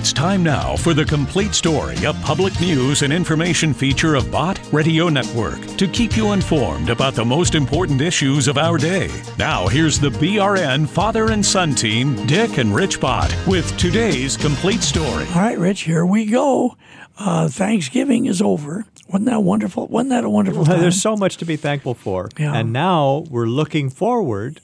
It's time now for The Complete Story, a public news and information feature of Bot Radio Network to keep you informed about the most important issues of our day. Now, here's the BRN father and son team, Dick and Rich Bott, with today's Complete Story. All right, Rich, here we go. Thanksgiving is over. Wasn't that wonderful? Wasn't that a wonderful time? There's so much to be thankful for. Yeah. And now we're looking forward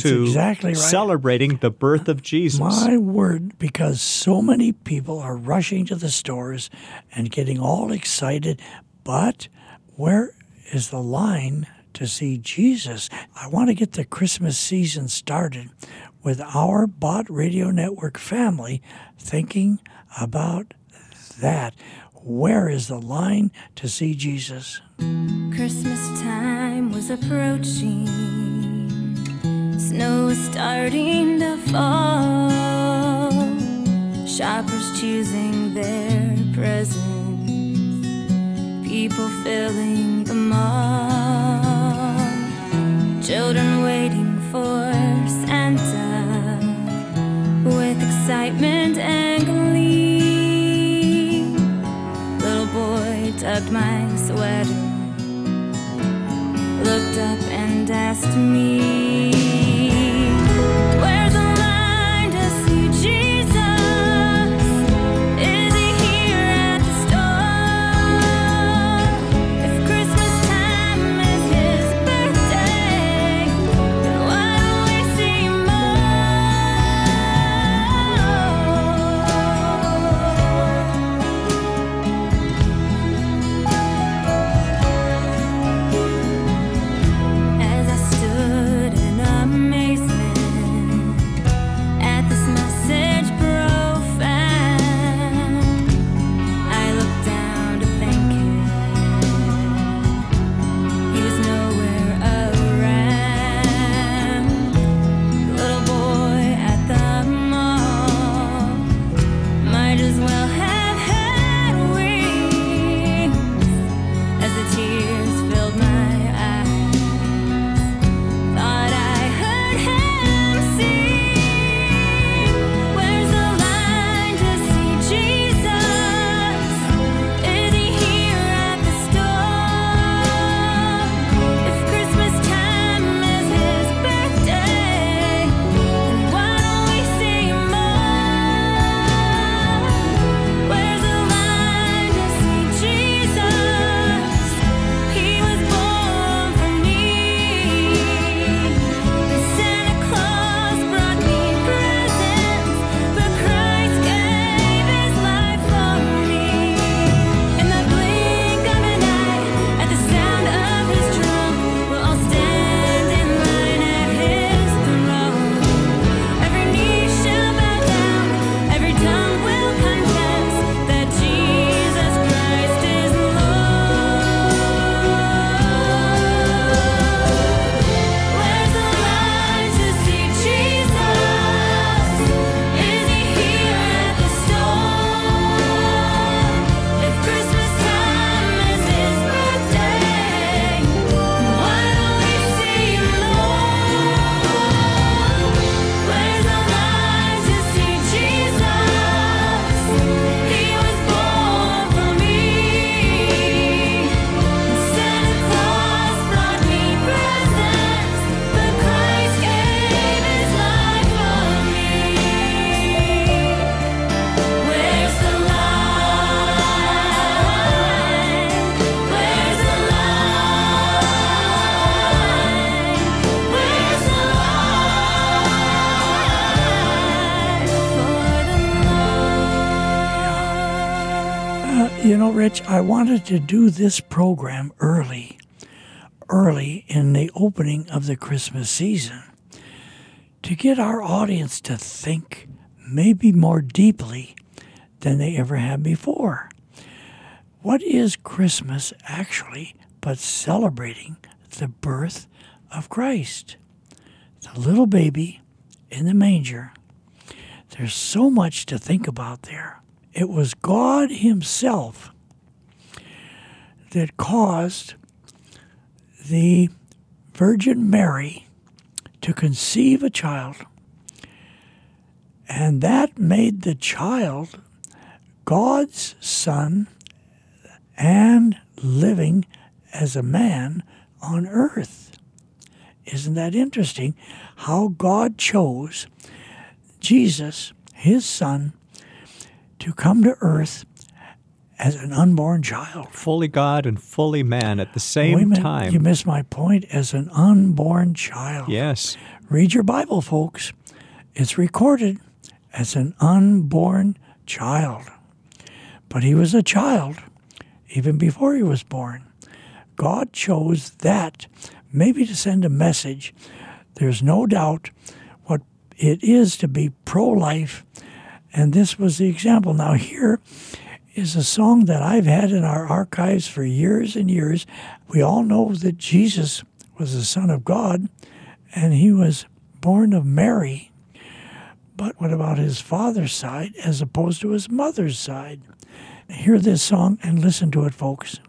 to exactly right. Celebrating the birth of Jesus. My word, because so many people are rushing to the stores and getting all excited. But where is the line to see Jesus? I want to get the Christmas season started with our Bot Radio Network family thinking about that. Where is the line to see Jesus? Christmas time was approaching. Snow is starting to fall. Shoppers choosing their presents. People filling the mall. Children waiting for Santa with excitement and glee. Little boy tugged my sweater, looked up and asked me, Rich, I wanted to do this program early in the opening of the Christmas season to get our audience to think maybe more deeply than they ever have before. What is Christmas actually but celebrating the birth of Christ, the little baby in the manger? There's so much to think about there. It was God Himself that caused the Virgin Mary to conceive a child, and that made the child God's son and living as a man on earth. Isn't that interesting how God chose Jesus, his son, to come to earth as an unborn child. Fully God and fully man at the same time. You missed my point, as an unborn child. Yes. Read your Bible, folks. It's recorded as an unborn child. But he was a child even before he was born. God chose that, maybe to send a message. There's no doubt what it is to be pro-life, and this was the example. Now here is a song that I've had in our archives for years and years. We all know that Jesus was the Son of God, and he was born of Mary. But what about his father's side as opposed to his mother's side? Hear this song and listen to it, folks.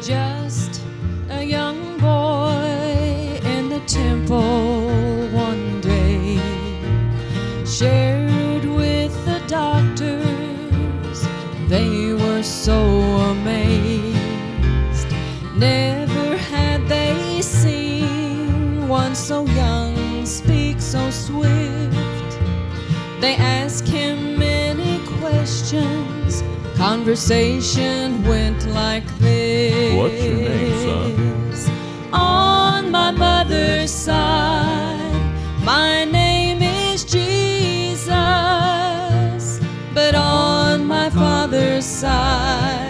Just a young boy in the temple one day, shared with the doctors, they were so amazed. Never had they seen one so young speak so swift. They asked him many questions, conversation went like this. What's your name, son? On my mother's side, my name is Jesus. But on my father's side,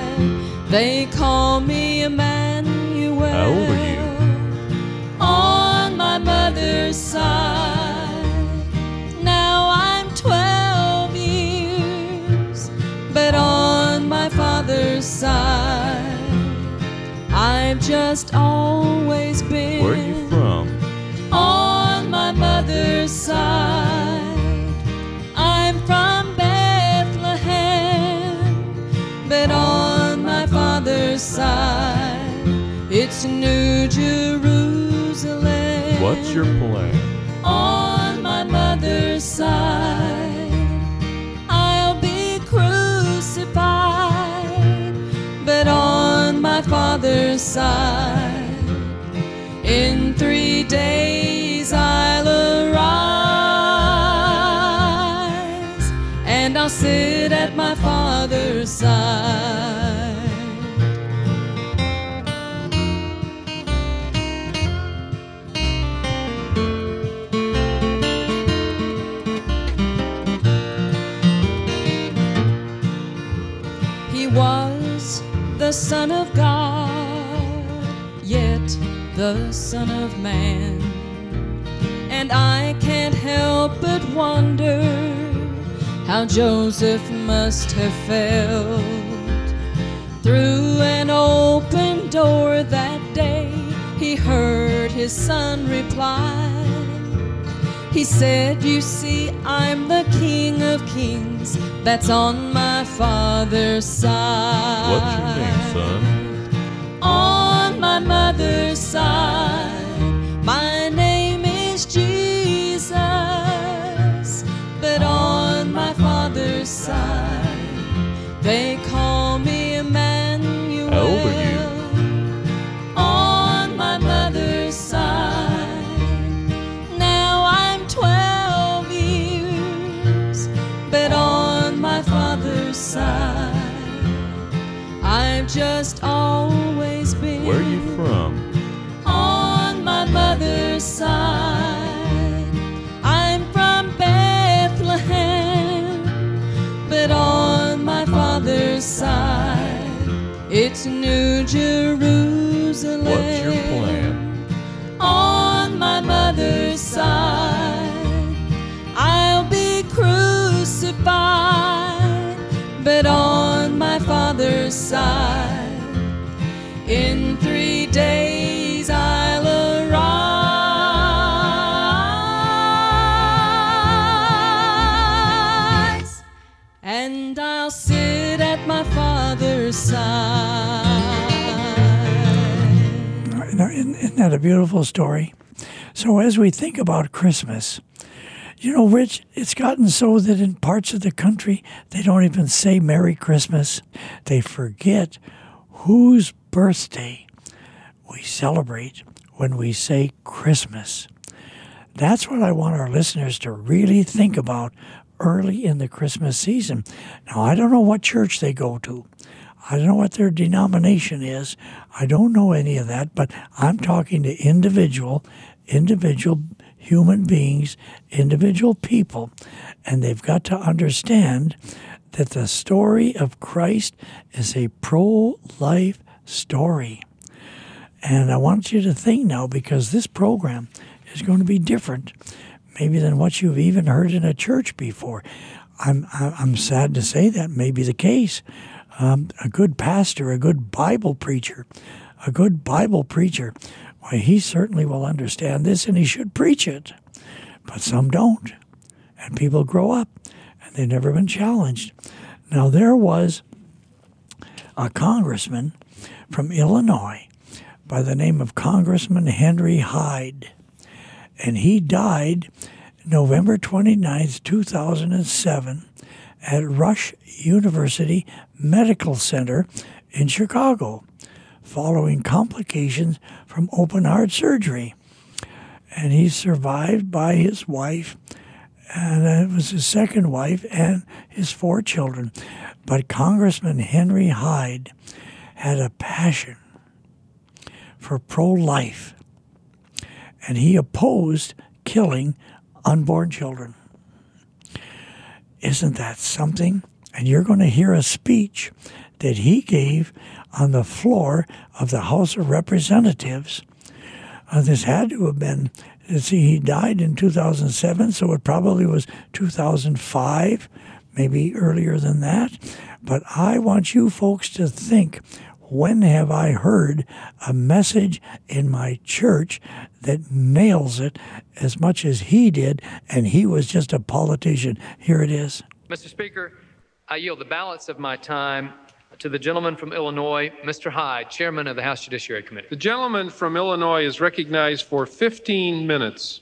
they call me Emmanuel. How old are you? On my mother's side, now I'm 12 years. But on my father's side, I've just always been. Where are you from? On my mother's side, I'm from Bethlehem. But on my father's side, it's New Jerusalem. What's your plan? On my mother's side, I'll be crucified. But on my father's side, in 3 days I'll arise, and I'll sit at my father's side. He was the Son of God, yet the Son of Man. And I can't help but wonder how Joseph must have felt. Through an open door that day, he heard his son reply. He said, you see, I'm the King of Kings, that's on my father's side. What's your name, son? On my mother's side, my name is Jesus. But on my father's side, they call me Emmanuel. How old are you? On my mother's side, side, I've just always been. Where are you from? On my mother's side, I'm from Bethlehem. But on my father's side, it's New Jerusalem. What's your plan? On my mother's side, I'll be crucified. But on my father's side, in 3 days I'll arise, and I'll sit at my father's side. Isn't that a beautiful story? So as we think about Christmas, you know, Rich, it's gotten so that in parts of the country, they don't even say Merry Christmas. They forget whose birthday we celebrate when we say Christmas. That's what I want our listeners to really think about early in the Christmas season. Now, I don't know what church they go to. I don't know what their denomination is. I don't know any of that, but I'm talking to individual human beings, individual people, and they've got to understand that the story of Christ is a pro-life story. And I want you to think now, because this program is going to be different maybe than what you've even heard in a church before. I'm sad to say that may be the case. A good pastor, a good Bible preacher, well, he certainly will understand this, and he should preach it. But some don't, and people grow up, and they've never been challenged. Now, there was a congressman from Illinois by the name of Congressman Henry Hyde, and he died November 29th, 2007, at Rush University Medical Center in Chicago, following complications from open-heart surgery. And he's survived by his wife, and it was his second wife, and his 4 children. But Congressman Henry Hyde had a passion for pro-life, and he opposed killing unborn children. Isn't that something? And you're going to hear a speech that he gave on the floor of the House of Representatives. This had to have been, he died in 2007, so it probably was 2005, maybe earlier than that. But I want you folks to think, when have I heard a message in my church that nails it as much as he did, and he was just a politician? Here it is. Mr. Speaker, I yield the balance of my time to the gentleman from Illinois, Mr. Hyde, Chairman of the House Judiciary Committee. The gentleman from Illinois is recognized for 15 minutes.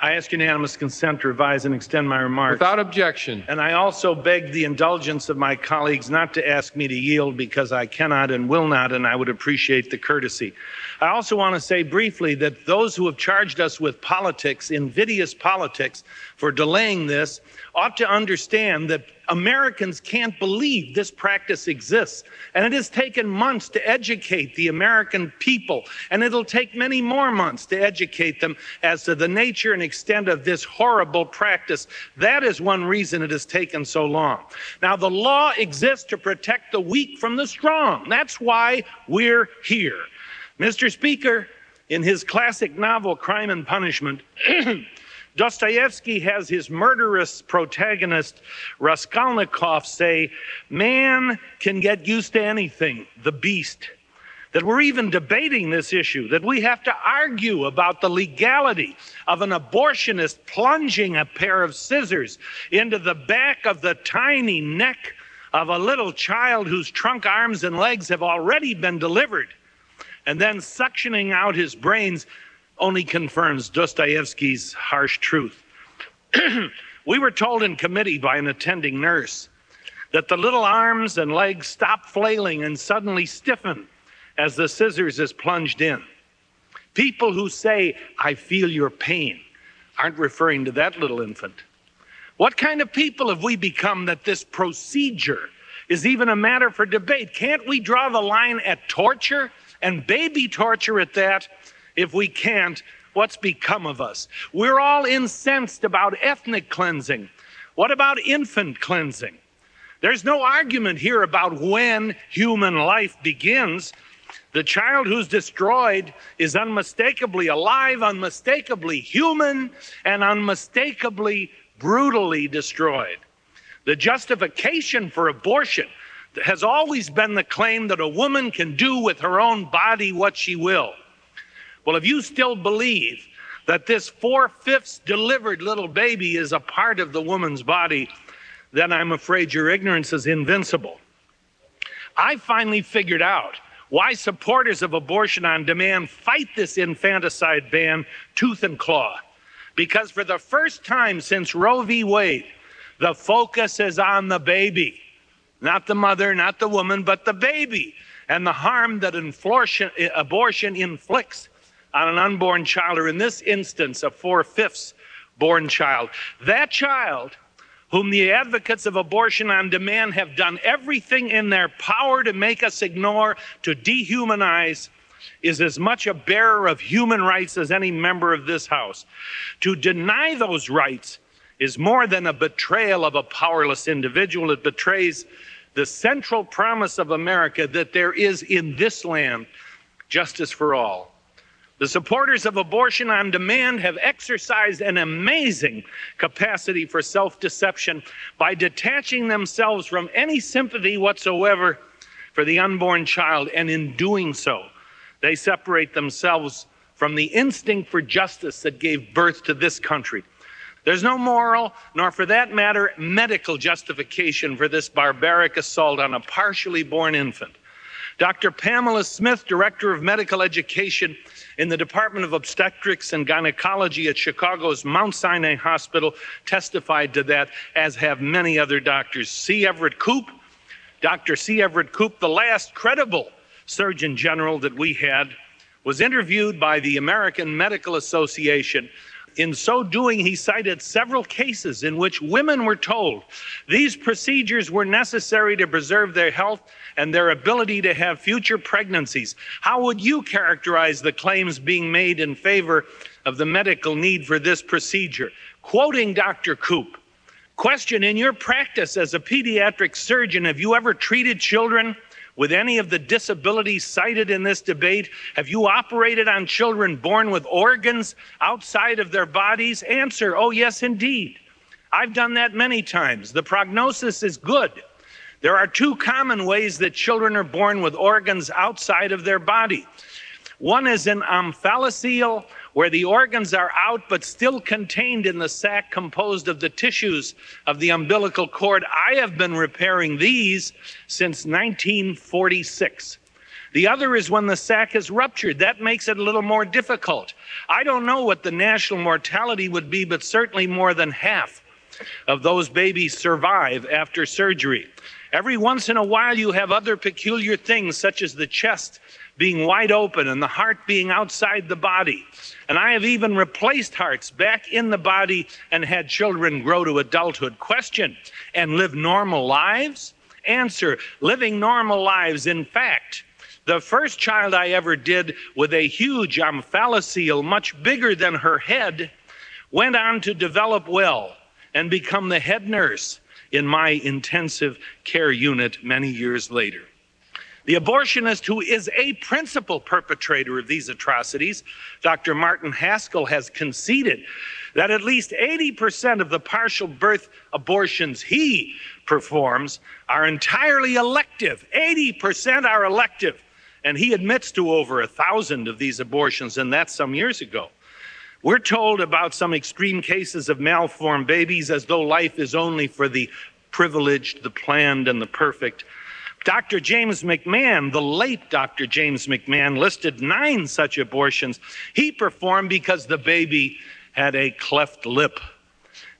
I ask unanimous consent to revise and extend my remarks. Without objection. And I also beg the indulgence of my colleagues not to ask me to yield, because I cannot and will not, and I would appreciate the courtesy. I also want to say briefly that those who have charged us with politics, invidious politics, for delaying this, ought to understand that Americans can't believe this practice exists. And it has taken months to educate the American people, and it'll take many more months to educate them as to the nature and extent of this horrible practice. That is one reason it has taken so long. Now, the law exists to protect the weak from the strong. That's why we're here. Mr. Speaker, in his classic novel, Crime and Punishment, Dostoevsky has his murderous protagonist, Raskolnikov, say, man can get used to anything, the beast. That we're even debating this issue, that we have to argue about the legality of an abortionist plunging a pair of scissors into the back of the tiny neck of a little child whose trunk, arms, and legs have already been delivered, and then suctioning out his brains, only confirms Dostoevsky's harsh truth. We were told in committee by an attending nurse that the little arms and legs stop flailing and suddenly stiffen as the scissors is plunged in. People who say, I feel your pain, aren't referring to that little infant. What kind of people have we become that this procedure is even a matter for debate? Can't we draw the line at torture, and baby torture at that? If we can't, what's become of us? We're all incensed about ethnic cleansing. What about infant cleansing? There's no argument here about when human life begins. The child who's destroyed is unmistakably alive, unmistakably human, and unmistakably brutally destroyed. The justification for abortion has always been the claim that a woman can do with her own body what she will. Well, if you still believe that this 4/5 delivered little baby is a part of the woman's body, then I'm afraid your ignorance is invincible. I finally figured out Why supporters of abortion on demand fight this infanticide ban tooth and claw. Because for the first time since Roe v. Wade, the focus is on the baby. Not the mother, not the woman, but the baby. And the harm that abortion inflicts on an unborn child, or in this instance, a 4/5 born child. That child, whom the advocates of abortion on demand have done everything in their power to make us ignore, to dehumanize, is as much a bearer of human rights as any member of this House. To deny those rights is more than a betrayal of a powerless individual. It betrays the central promise of America that there is in this land justice for all. The supporters of abortion on demand have exercised an amazing capacity for self-deception by detaching themselves from any sympathy whatsoever for the unborn child, and in doing so, they separate themselves from the instinct for justice that gave birth to this country. There's no moral, nor for that matter, medical justification for this barbaric assault on a partially born infant. Dr. Pamela Smith, Director of Medical Education in the Department of Obstetrics and Gynecology at Chicago's Mount Sinai Hospital, testified to that, as have many other doctors. C. Everett Koop, Dr. C. Everett Koop, the last credible Surgeon General that we had, was interviewed by the American Medical Association. In so doing, he cited several cases in which women were told these procedures were necessary to preserve their health and their ability to have future pregnancies. How would you characterize the claims being made in favor of the medical need for this procedure? Quoting Dr. Koop, question, in your practice as a pediatric surgeon, have you ever treated children with any of the disabilities cited in this debate? Have you operated on children born with organs outside of their bodies? Answer, oh yes, indeed. I've done that many times. The prognosis is good. There are two common ways that children are born with organs outside of their body. One is an omphalocele, where the organs are out but still contained in the sac composed of the tissues of the umbilical cord. I have been repairing these since 1946. The other is when the sac is ruptured. That makes it a little more difficult. I don't know what the national mortality would be, but certainly more than half of those babies survive after surgery. Every once in a while you have other peculiar things, such as the chest being wide open and the heart being outside the body. And I have even replaced hearts back in the body and had children grow to adulthood. Question, and live normal lives? Answer, living normal lives. In fact, the first child I ever did with a huge omphalocele, much bigger than her head, went on to develop well and become the head nurse in my intensive care unit many years later. The abortionist who is a principal perpetrator of these atrocities, Dr. Martin Haskell, has conceded that at least 80% of the partial birth abortions he performs are entirely elective. 80% are elective. And he admits to over 1,000 of these abortions, and that's some years ago. We're told about some extreme cases of malformed babies as though life is only for the privileged, the planned, and the perfect. Dr. James McMahon, the late Dr. James McMahon, listed 9 such abortions he performed because the baby had a cleft lip.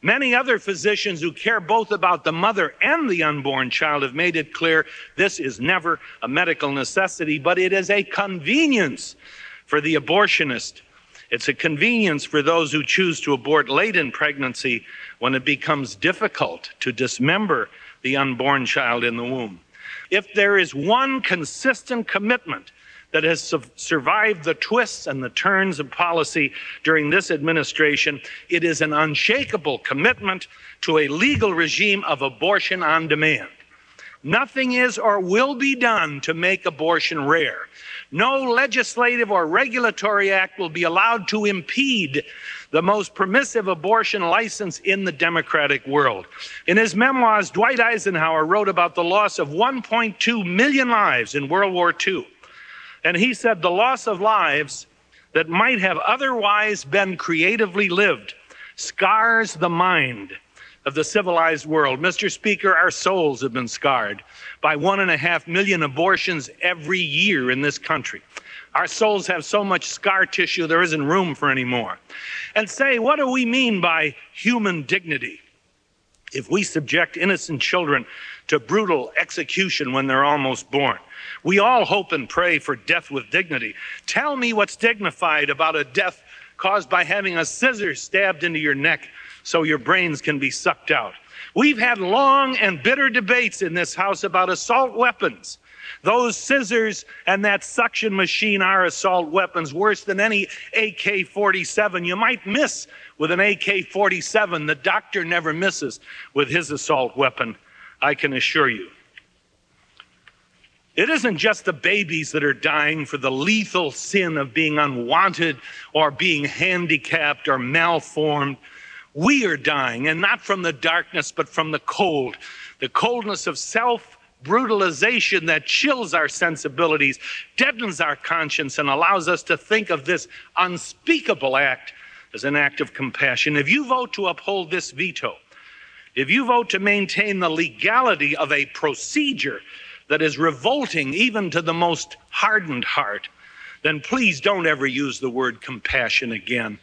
Many other physicians who care both about the mother and the unborn child have made it clear this is never a medical necessity, but it is a convenience for the abortionist. It's a convenience for those who choose to abort late in pregnancy when it becomes difficult to dismember the unborn child in the womb. If there is one consistent commitment that has survived the twists and the turns of policy during this administration, it is an unshakable commitment to a legal regime of abortion on demand. Nothing is or will be done to make abortion rare. No legislative or regulatory act will be allowed to impede the most permissive abortion license in the democratic world. In his memoirs, Dwight Eisenhower wrote about the loss of 1.2 million lives in World War II. And he said the loss of lives that might have otherwise been creatively lived scars the mind of the civilized world. Mr. Speaker, our souls have been scarred by 1.5 million abortions every year in this country. Our souls have so much scar tissue, there isn't room for any more. And say, what do we mean by human dignity if we subject innocent children to brutal execution when they're almost born? We all hope and pray for death with dignity. Tell me what's dignified about a death caused by having a scissor stabbed into your neck so your brains can be sucked out. We've had long and bitter debates in this House about assault weapons. Those scissors and that suction machine are assault weapons, worse than any AK-47. You might miss with an AK-47. The doctor never misses with his assault weapon, I can assure you. It isn't just the babies that are dying for the lethal sin of being unwanted or being handicapped or malformed. We are dying, and not from the darkness, but from the cold. The coldness of self-brutalization that chills our sensibilities, deadens our conscience, and allows us to think of this unspeakable act as an act of compassion. If you vote to uphold this veto, if you vote to maintain the legality of a procedure that is revolting even to the most hardened heart, then please don't ever use the word compassion again.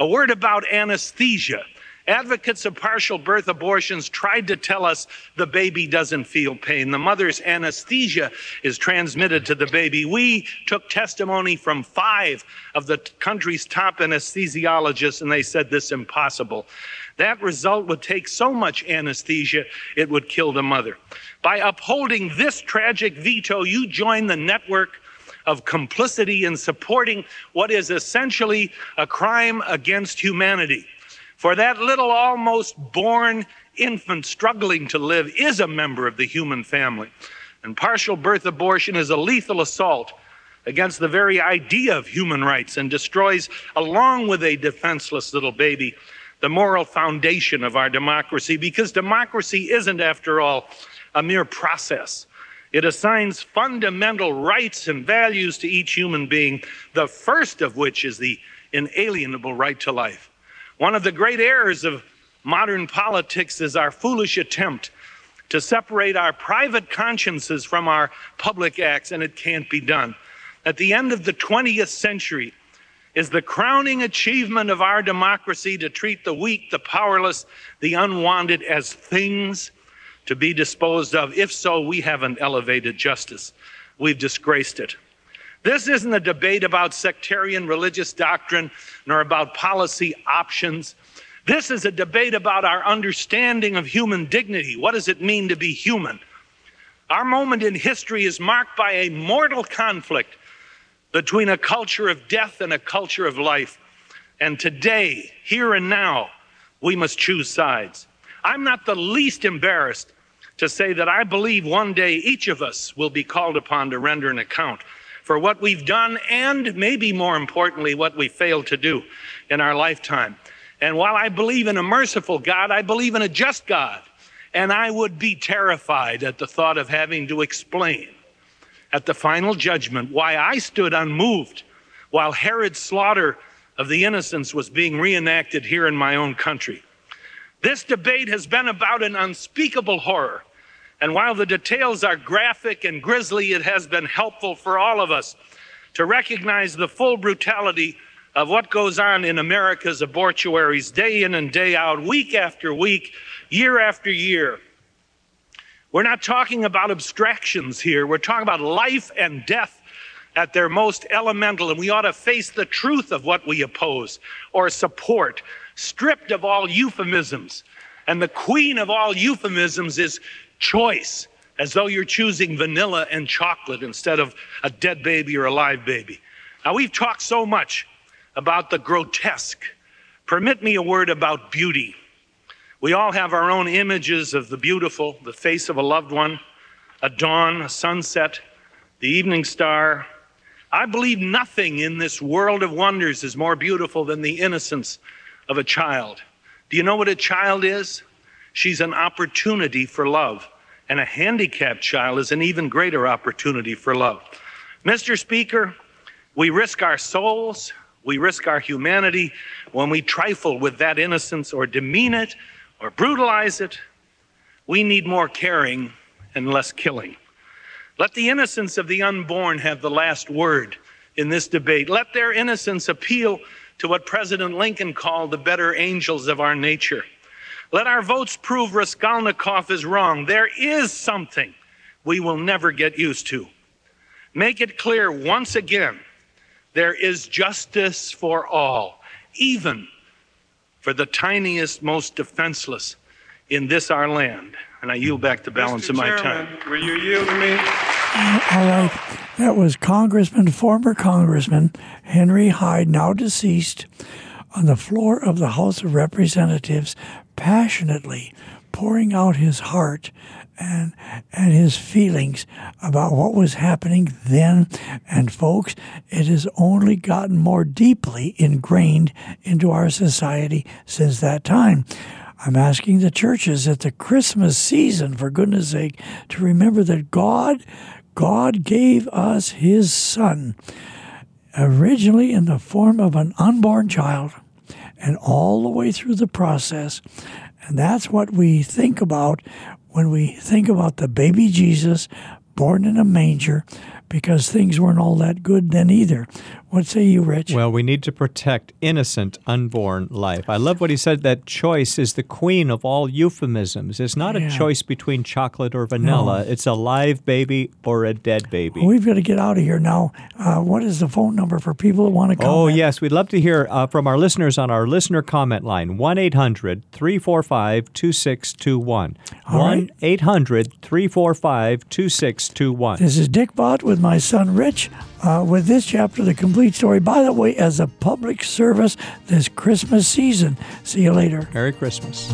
A word about anesthesia. Advocates of partial birth abortions tried to tell us the baby doesn't feel pain. The mother's anesthesia is transmitted to the baby. We took testimony from 5 of the country's top anesthesiologists, and they said this is impossible. That result would take so much anesthesia, it would kill the mother. By upholding this tragic veto, you join the network of complicity in supporting what is essentially a crime against humanity. For that little almost born infant struggling to live is a member of the human family. And partial birth abortion is a lethal assault against the very idea of human rights and destroys, along with a defenseless little baby, the moral foundation of our democracy. Because democracy isn't, after all, a mere process. It assigns fundamental rights and values to each human being, the first of which is the inalienable right to life. One of the great errors of modern politics is our foolish attempt to separate our private consciences from our public acts, and it can't be done. At the end of the 20th century, is the crowning achievement of our democracy to treat the weak, the powerless, the unwanted as things to be disposed of. If so, we haven't elevated justice. We've disgraced it. This isn't a debate about sectarian religious doctrine, nor about policy options. This is a debate about our understanding of human dignity. What does it mean to be human? Our moment in history is marked by a mortal conflict between a culture of death and a culture of life. And today, here and now, we must choose sides. I'm not the least embarrassed to say that I believe one day each of us will be called upon to render an account for what we've done and, maybe more importantly, what we failed to do in our lifetime. And while I believe in a merciful God, I believe in a just God. And I would be terrified at the thought of having to explain at the final judgment why I stood unmoved while Herod's slaughter of the innocents was being reenacted here in my own country. This debate has been about an unspeakable horror, and while the details are graphic and grisly, it has been helpful for all of us to recognize the full brutality of what goes on in America's abortuaries day in and day out, week after week, year after year. We're not talking about abstractions here. We're talking about life and death at their most elemental, and we ought to face the truth of what we oppose or support, stripped of all euphemisms. And the queen of all euphemisms is choice, as though you're choosing vanilla and chocolate instead of a dead baby or a live baby. Now, we've talked so much about the grotesque. Permit me a word about beauty. We all have our own images of the beautiful, the face of a loved one, a dawn, a sunset, the evening star. I believe nothing in this world of wonders is more beautiful than the innocence of a child. Do you know what a child is? She's an opportunity for love, and a handicapped child is an even greater opportunity for love. Mr. Speaker, we risk our souls, we risk our humanity when we trifle with that innocence or demean it, or brutalize it. We need more caring and less killing. Let the innocence of the unborn have the last word in this debate. Let their innocence appeal to what President Lincoln called the better angels of our nature. Let our votes prove Raskolnikov is wrong. There is something we will never get used to. Make it clear once again, there is justice for all, even for the tiniest, most defenseless in this our land. And I yield back the balance of my time. Mr. Chairman, will you yield to me? All right. That was former Congressman Henry Hyde, now deceased, on the floor of the House of Representatives, passionately pouring out his heart and his feelings about what was happening then. And folks, it has only gotten more deeply ingrained into our society since that time. I'm asking the churches at the Christmas season, for goodness sake, to remember that God gave us his Son, originally in the form of an unborn child, and all the way through the process. And that's what we think about when we think about the baby Jesus born in a manger, because things weren't all that good then either. What say you, Rich? Well, we need to protect innocent unborn life. I love what he said, that choice is the queen of all euphemisms. It's not a choice between chocolate or vanilla. No. It's a live baby or a dead baby. We've got to get out of here now. What is the phone number for people that want to comment? Oh, yes. We'd love to hear from our listeners on our listener comment line, 1-800-345-2621. 1-800-345-2621. This is Dick Bott with my son Rich with this chapter, The Complete Story, by the way, as a public service this Christmas season. See you later. Merry Christmas.